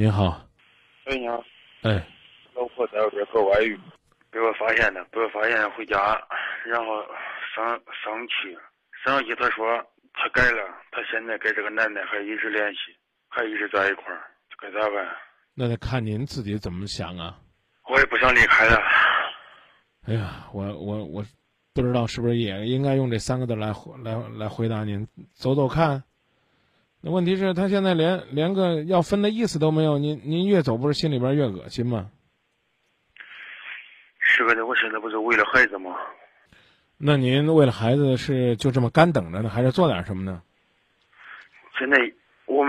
您好。喂，你好。哎。老婆在外边搞外遇，被我发现的，被我发现回家，然后上去他说他改了，他现在跟这个男的还一直联系，还一直在一块儿，就该咋办？那得看您自己怎么想啊。我也不想离开了。哎呀，我不知道是不是也应该用这三个字来回答您，走走看。那问题是，他现在连个要分的意思都没有，您越走不是心里边越恶心吗？是的，我现在不是为了孩子吗？那您为了孩子是就这么干等着呢，还是做点什么呢？现在我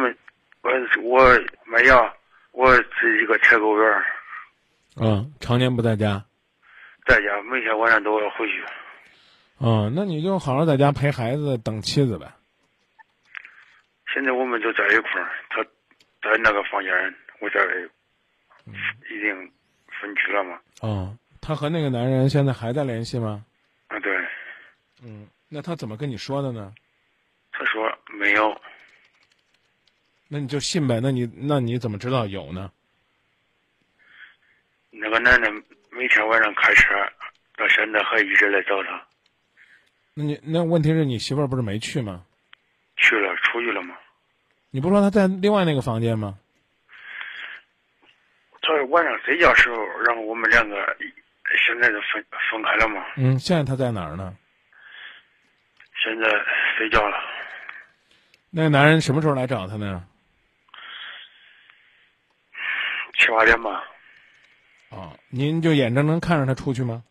买药，我自己一个采购员。常年不在家。在家，每天晚上都要回去。那你就好好在家陪孩子，等妻子呗。现在我们就在一块儿，他在那个房间，我在已经分居了嘛。他和那个男人现在还在联系吗？啊，对。那他怎么跟你说的呢？他说没有。那你就信呗。那你怎么知道有呢？那个男的每天晚上开车，到现在还一直来找他。那问题是你媳妇儿不是没去吗？去了，出去了吗？你不说他在另外那个房间吗？他晚上睡觉时候，然后我们两个现在就分开了吗？现在他在哪儿呢？现在睡觉了。那个男人什么时候来找他呢？7、8点吧。您就眼睁睁看着他出去吗？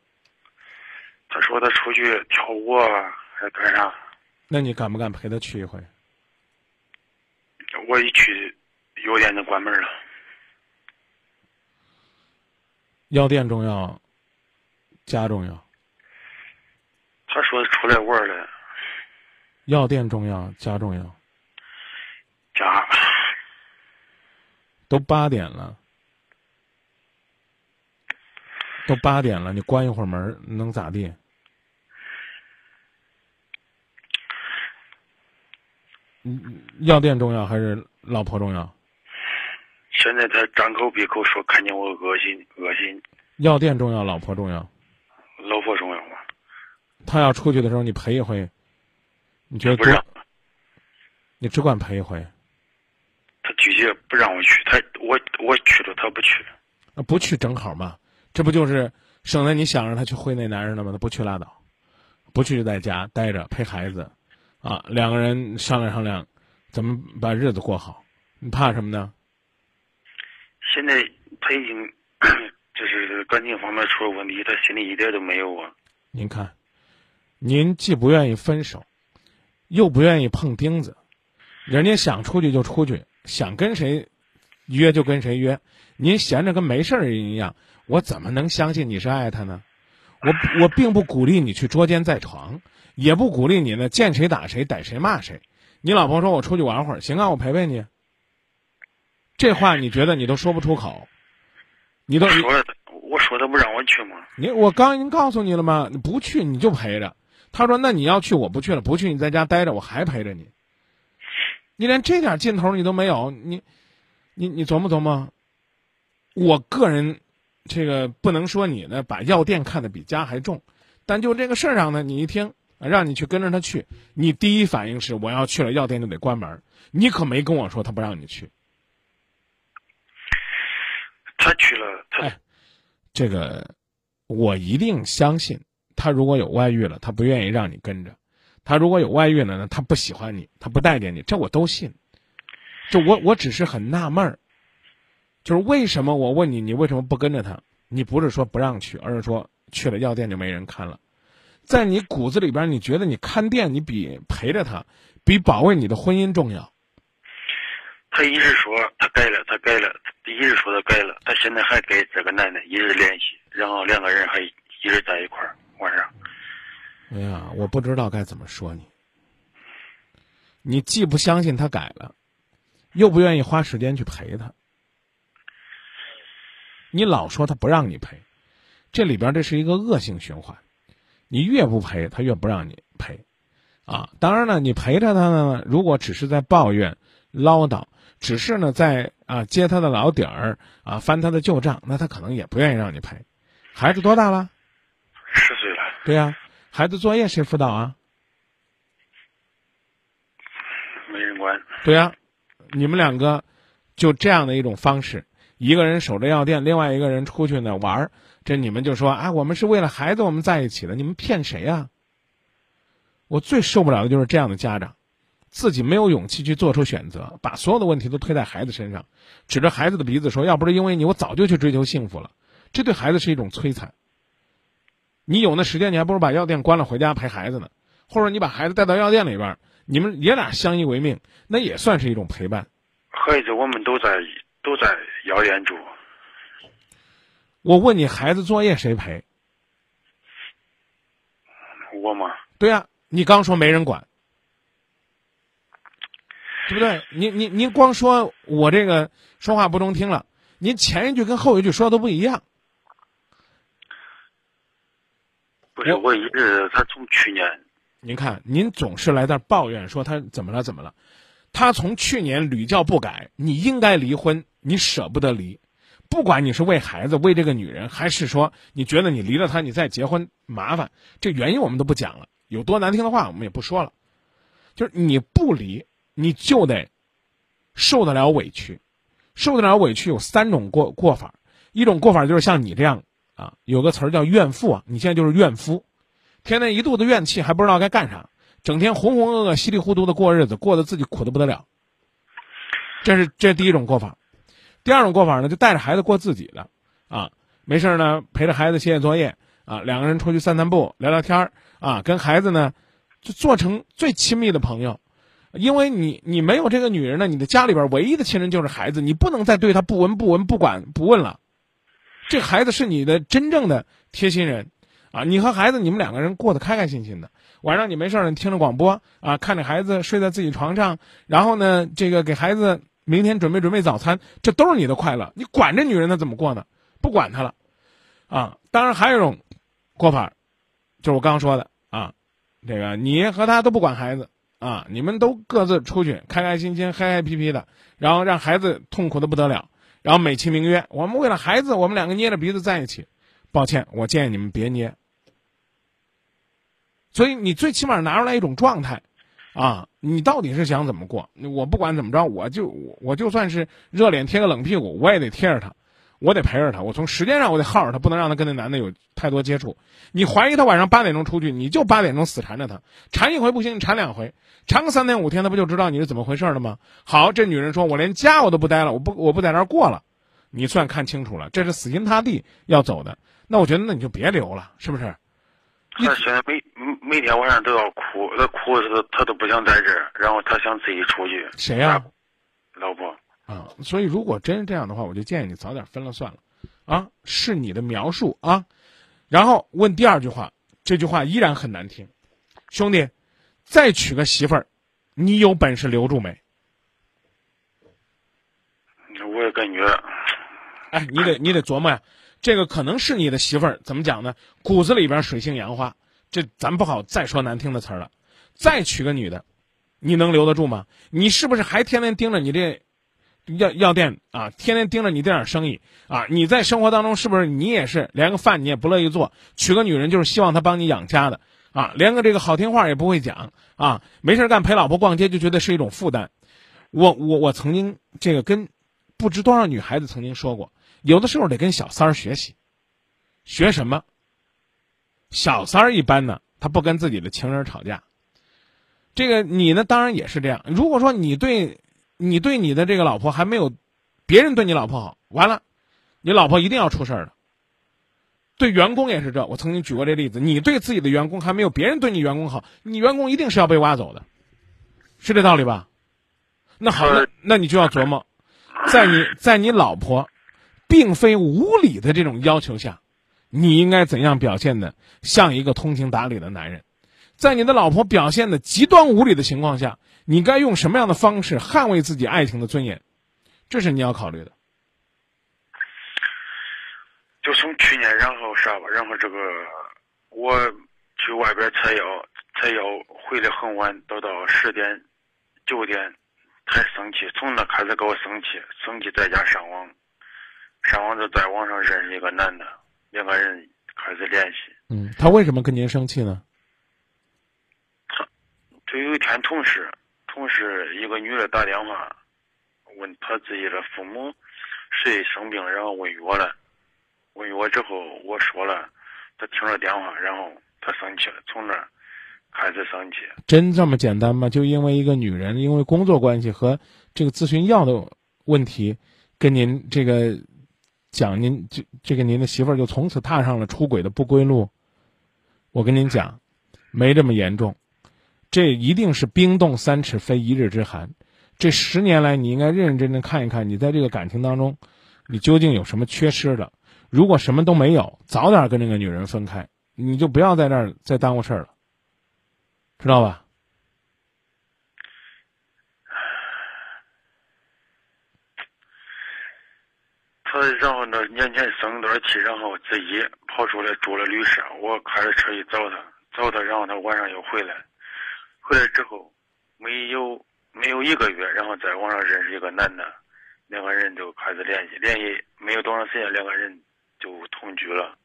他说他出去跳舞啊，还干啥？那你敢不敢陪他去一回？我一去，药店就关门了。药店重要，家重要。他说出来玩了。药店重要，家重要。家。都8点了。都8点了，你关一会儿门能咋地？药店重要还是老婆重要？现在他张口闭口说看见我恶心恶心。药店重要，老婆重要。老婆重要吗？他要出去的时候你陪一回，你觉得不让？你只管陪一回。他拒绝不让我去，我去了他不去。不去正好嘛，这不就是省得你想让他去会那男人了吗？他不去拉倒，不去就在家待着陪孩子。两个人商量，怎么把日子过好？你怕什么呢？现在他已经就是感情方面出了问题，他心里一点都没有啊。您看，您既不愿意分手，又不愿意碰钉子，人家想出去就出去，想跟谁约就跟谁约，您闲着跟没事儿一样，我怎么能相信你是爱他呢？我并不鼓励你去捉奸在床，也不鼓励你呢见谁打谁逮谁骂谁。你老婆说我出去玩会儿，行啊，我陪陪你。这话你觉得你都说不出口，你都我说的不让我去吗？我刚已经告诉你了吗？你不去你就陪着。他说那你要去我不去了，不去你在家待着我还陪着你。你连这点劲头你都没有，你琢磨琢磨。我个人。这个不能说你呢，把药店看得比家还重，但就这个事儿上呢，你一听让你去跟着他去，你第一反应是我要去了药店就得关门，你可没跟我说他不让你去。他去了，这个我一定相信，他如果有外遇了，他不愿意让你跟着；他如果有外遇了呢，他不喜欢你，他不待见你，这我都信。就我只是很纳闷儿。就是为什么我问你，你为什么不跟着他？你不是说不让去，而是说去了药店就没人看了。在你骨子里边，你觉得你看店，你比陪着他，比保卫你的婚姻重要。他一直说他改了，一直说他改了，他现在还跟这个男的一直联系，然后两个人还一直在一块儿晚上。哎呀，我不知道该怎么说你。你既不相信他改了，又不愿意花时间去陪他。你老说他不让你陪，这里边这是一个恶性循环，你越不陪他越不让你陪，当然了，你陪着他呢，如果只是在抱怨唠叨，只是呢在啊，揭他的老底儿啊，翻他的旧账，那他可能也不愿意让你赔。孩子多大了？10岁了。对呀、啊，孩子作业谁辅导啊？没人管。对呀、啊，你们两个就这样的一种方式，一个人守着药店，另外一个人出去呢玩，这你们就说啊，我们是为了孩子我们在一起的，你们骗谁啊？我最受不了的就是这样的家长。自己没有勇气去做出选择，把所有的问题都推在孩子身上，指着孩子的鼻子说，要不是因为你我早就去追求幸福了。这对孩子是一种摧残。你有那时间你还不如把药店关了回家陪孩子呢，或者你把孩子带到药店里边，你们爷俩相依为命，那也算是一种陪伴。孩子我们都在谣言中。我问你，孩子作业谁陪？我吗？对啊，你刚说没人管，对不对？您光说我这个说话不中听了，您前一句跟后一句说的都不一样。不是，我一直他从去年，您看您总是来这儿抱怨说他怎么了怎么了，他从去年屡教不改，你应该离婚，你舍不得离，不管你是为孩子为这个女人，还是说你觉得你离了他你再结婚麻烦，这原因我们都不讲了，有多难听的话我们也不说了，就是你不离。你就得受得了委屈，受得了委屈有3种过法，一种过法就是像你这样啊，有个词儿叫怨妇啊，你现在就是怨夫，天天一肚子怨气还不知道该干啥，整天浑浑噩噩稀里糊涂的过日子，过得自己苦得不得了，这是第一种过法。第2种过法呢，就带着孩子过自己的啊，没事呢陪着孩子写写作业啊，两个人出去散散步聊聊天啊，跟孩子呢就做成最亲密的朋友。因为你没有这个女人呢，你的家里边唯一的亲人就是孩子，你不能再对她不闻不管不问了。这孩子是你的真正的贴心人啊！你和孩子你们两个人过得开开心心的，晚上你没事呢听着广播啊，看着孩子睡在自己床上，然后呢这个给孩子明天准备早餐，这都是你的快乐。你管这女人她怎么过呢？不管她了啊！当然还有一种过法，就是我刚刚说的啊，这个你和她都不管孩子。啊，你们都各自出去开开心心嗨嗨皮皮的，然后让孩子痛苦的不得了，然后美其名曰我们为了孩子我们两个捏着鼻子在一起。抱歉，我建议你们别捏。所以你最起码拿出来一种状态啊，你到底是想怎么过，我不管怎么着，我就算是热脸贴个冷屁股，我也得贴着他，我得陪着他，我从时间上我得耗着他，不能让他跟那男的有太多接触。你怀疑他晚上8点钟出去，你就8点钟死缠着他，缠一回不行你缠2回，缠个3天5天，他不就知道你是怎么回事了吗？好，这女人说我连家我都不待了，我不在这儿过了，你算看清楚了，这是死心塌地要走的，那我觉得那你就别留了，是不是？他现在每天晚上都要哭，他哭他都不想在这儿，然后他想自己出去。谁呀？老婆。啊，所以如果真是这样的话，我就建议你早点分了算了，啊，是你的描述啊，然后问第2句话，这句话依然很难听，兄弟，再娶个媳妇儿，你有本事留住没？我也感觉，哎，你得琢磨呀，这个可能是你的媳妇儿，怎么讲呢？骨子里边水性杨花，这咱不好再说难听的词儿了。再娶个女的，你能留得住吗？你是不是还天天盯着你这？药店啊，天天盯着你这点生意啊！你在生活当中是不是你也是连个饭你也不乐意做？娶个女人就是希望她帮你养家的啊，连个这个好听话也不会讲啊！没事干陪老婆逛街就觉得是一种负担。我曾经这个跟不知多少女孩子曾经说过，有的时候得跟小三儿学习。学什么？小三儿一般呢，他不跟自己的情人吵架。这个你呢，当然也是这样。如果说你对你的这个老婆还没有别人对你老婆好，完了你老婆一定要出事儿了。对员工也是这，我曾经举过这例子，你对自己的员工还没有别人对你员工好，你员工一定是要被挖走的，是这道理吧？那好，那你就要琢磨，在你老婆并非无理的这种要求下，你应该怎样表现的像一个通情达理的男人。在你的老婆表现的极端无理的情况下，你该用什么样的方式捍卫自己爱情的尊严？这是你要考虑的。就从去年，然后啥吧，然后这个我去外边采药，回来很晚，都到10点、9点，太生气，从那开始给我生气，生气在家上网，上网就在网上认识一个男的，两个人开始联系。嗯，他为什么跟您生气呢？他就有一天同事一个女的打电话，问他自己的父母谁生病，然后问我之后我说了，他听了电话，然后他生气了，从那儿开始生气。真这么简单吗？就因为一个女人因为工作关系和这个咨询药的问题跟您这个讲，您这个您的媳妇儿就从此踏上了出轨的不归路？我跟您讲，没这么严重，这一定是冰冻三尺非一日之寒。这10年来你应该认认真真看一看，你在这个感情当中你究竟有什么缺失的。如果什么都没有，早点跟这个女人分开，你就不要在这儿再耽误事儿了，知道吧？他然后呢，年前生点气，然后自己跑出来住了旅社，我开着车去找他，然后他晚上又回来之后没有一个月，然后在网上认识一个男的，两个人就开始联系，没有多长时间两个人就同居了。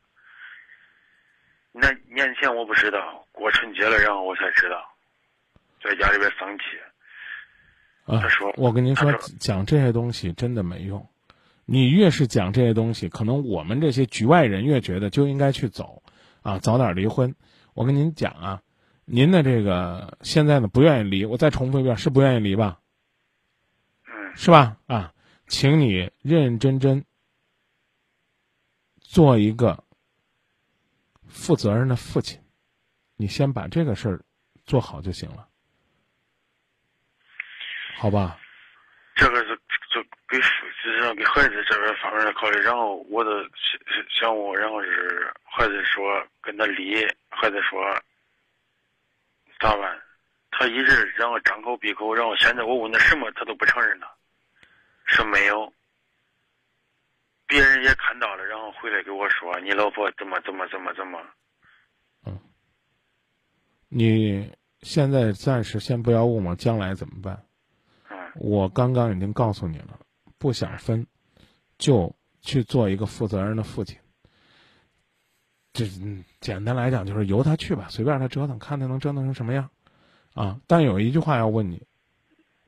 那年前我不知道，过春节了然后我才知道，在家里边生气。他说我跟您说，讲这些东西真的没用，你越是讲这些东西，可能我们这些局外人越觉得就应该去走啊，早点离婚。我跟您讲啊，您的这个现在呢不愿意离，我再重复一遍，是不愿意离吧？嗯，是吧？啊，请你认认真真做一个负责任的父亲，你先把这个事儿做好就行了，好吧？这个是给孩子这边方面的考虑，然后我的项目，然后是孩子说跟他离，孩子说咋办？他一直然后张口闭口，然后现在我问他什么他都不承认了，是没有。别人也看到了，然后回来给我说你老婆怎么。嗯，你现在暂时先不要问我将来怎么办。嗯，我刚刚已经告诉你了，不想分，就去做一个负责任的父亲。这简单来讲就是由他去吧，随便他折腾，看他能折腾成什么样啊！但有一句话要问你，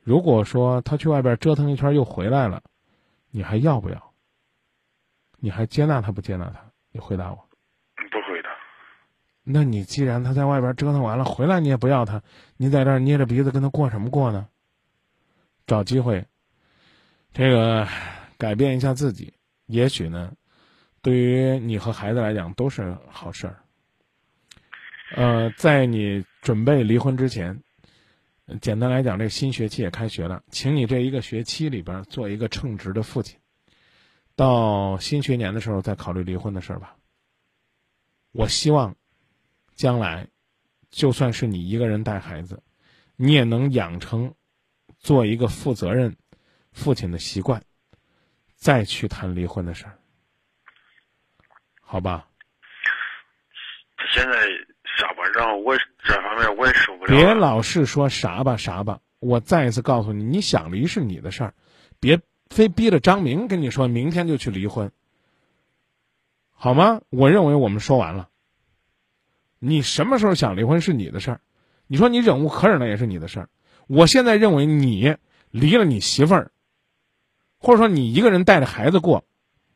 如果说他去外边折腾一圈又回来了，你还要不要？你还接纳他不接纳他？你回答我。不回答。那你既然他在外边折腾完了回来你也不要他，你在这儿捏着鼻子跟他过什么过呢？找机会这个改变一下自己，也许呢对于你和孩子来讲都是好事儿。在你准备离婚之前，简单来讲，这新学期也开学了，请你这一个学期里边做一个称职的父亲，到新学年的时候再考虑离婚的事儿吧。我希望将来就算是你一个人带孩子，你也能养成做一个负责任父亲的习惯，再去谈离婚的事儿。好吧，他现在傻吧，然后我这方面我也受不了。别老是说傻吧，我再一次告诉你，你想离是你的事儿，别非逼着张明跟你说明天就去离婚，好吗？我认为我们说完了。你什么时候想离婚是你的事儿，你说你忍无可忍了也是你的事儿。我现在认为你离了你媳妇儿，或者说你一个人带着孩子过，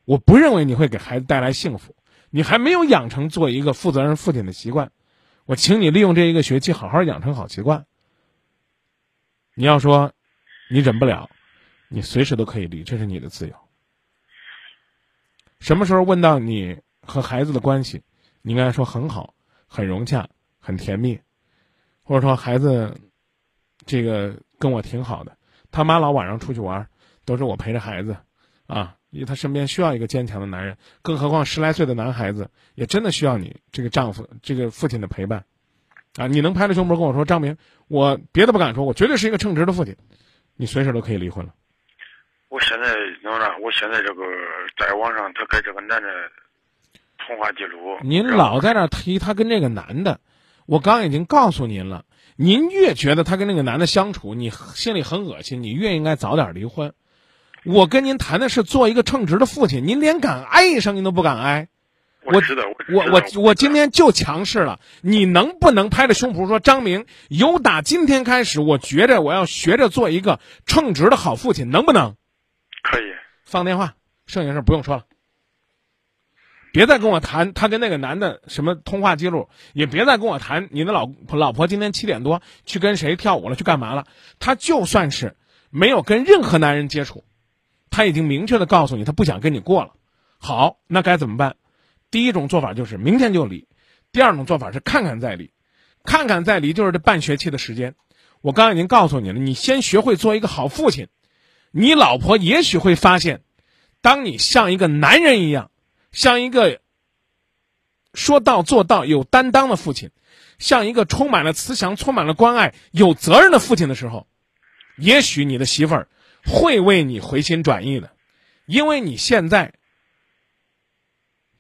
我不认为你会给孩子带来幸福。你还没有养成做一个负责任父亲的习惯，我请你利用这一个学期好好养成好习惯。你要说你忍不了，你随时都可以离，这是你的自由。什么时候问到你和孩子的关系，你应该说很好，很融洽，很甜蜜，或者说孩子这个跟我挺好的，他妈老晚上出去玩都是我陪着孩子啊，因为他身边需要一个坚强的男人，更何况10来岁的男孩子也真的需要你这个丈夫、这个父亲的陪伴啊！你能拍着胸脯跟我说，张明，我别的不敢说，我绝对是一个称职的父亲，你随时都可以离婚了。我现在能让，我现在这个在网上他跟这个男的通话记录，您老在那提他跟这个男的，我刚已经告诉您了，您越觉得他跟那个男的相处你心里很恶心，你越应该早点离婚。我跟您谈的是做一个称职的父亲，您连敢挨一声您都不敢挨。我今天就强势了，你能不能拍着胸脯说，张明，由打今天开始，我觉着我要学着做一个称职的好父亲，能不能？可以。放电话，剩下事不用说了。别再跟我谈他跟那个男的什么通话记录，也别再跟我谈你的老婆今天7点多去跟谁跳舞了，去干嘛了。他就算是没有跟任何男人接触，他已经明确的告诉你他不想跟你过了。好，那该怎么办？第一种做法就是明天就离，第二种做法是看看再离。看看再离就是这半学期的时间。我刚才已经告诉你了，你先学会做一个好父亲，你老婆也许会发现，当你像一个男人一样，像一个说到做到有担当的父亲，像一个充满了慈祥、充满了关爱、有责任的父亲的时候，也许你的媳妇儿会为你回心转意的，因为你现在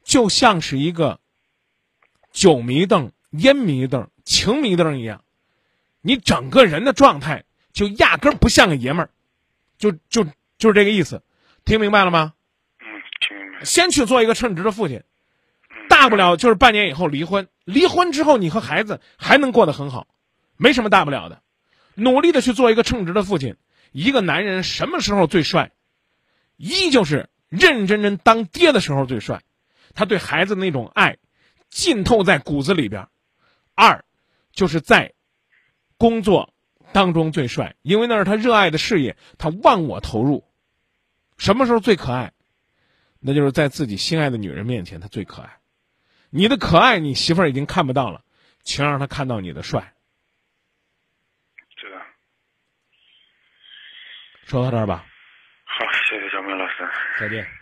就像是一个酒迷瞪、烟迷瞪、情迷瞪一样，你整个人的状态就压根不像个爷们儿，就是这个意思，听明白了吗？听明白。先去做一个称职的父亲，大不了就是半年以后离婚，离婚之后你和孩子还能过得很好，没什么大不了的。努力的去做一个称职的父亲。一个男人什么时候最帅？一就是认认真真当爹的时候最帅。他对孩子的那种爱浸透在骨子里边，二就是在工作当中最帅，因为那是他热爱的事业，他忘我投入。什么时候最可爱？那就是在自己心爱的女人面前，他最可爱。你的可爱你媳妇儿已经看不到了，请让她看到你的帅。知道。说到这儿吧。好，谢谢小明老师，再见。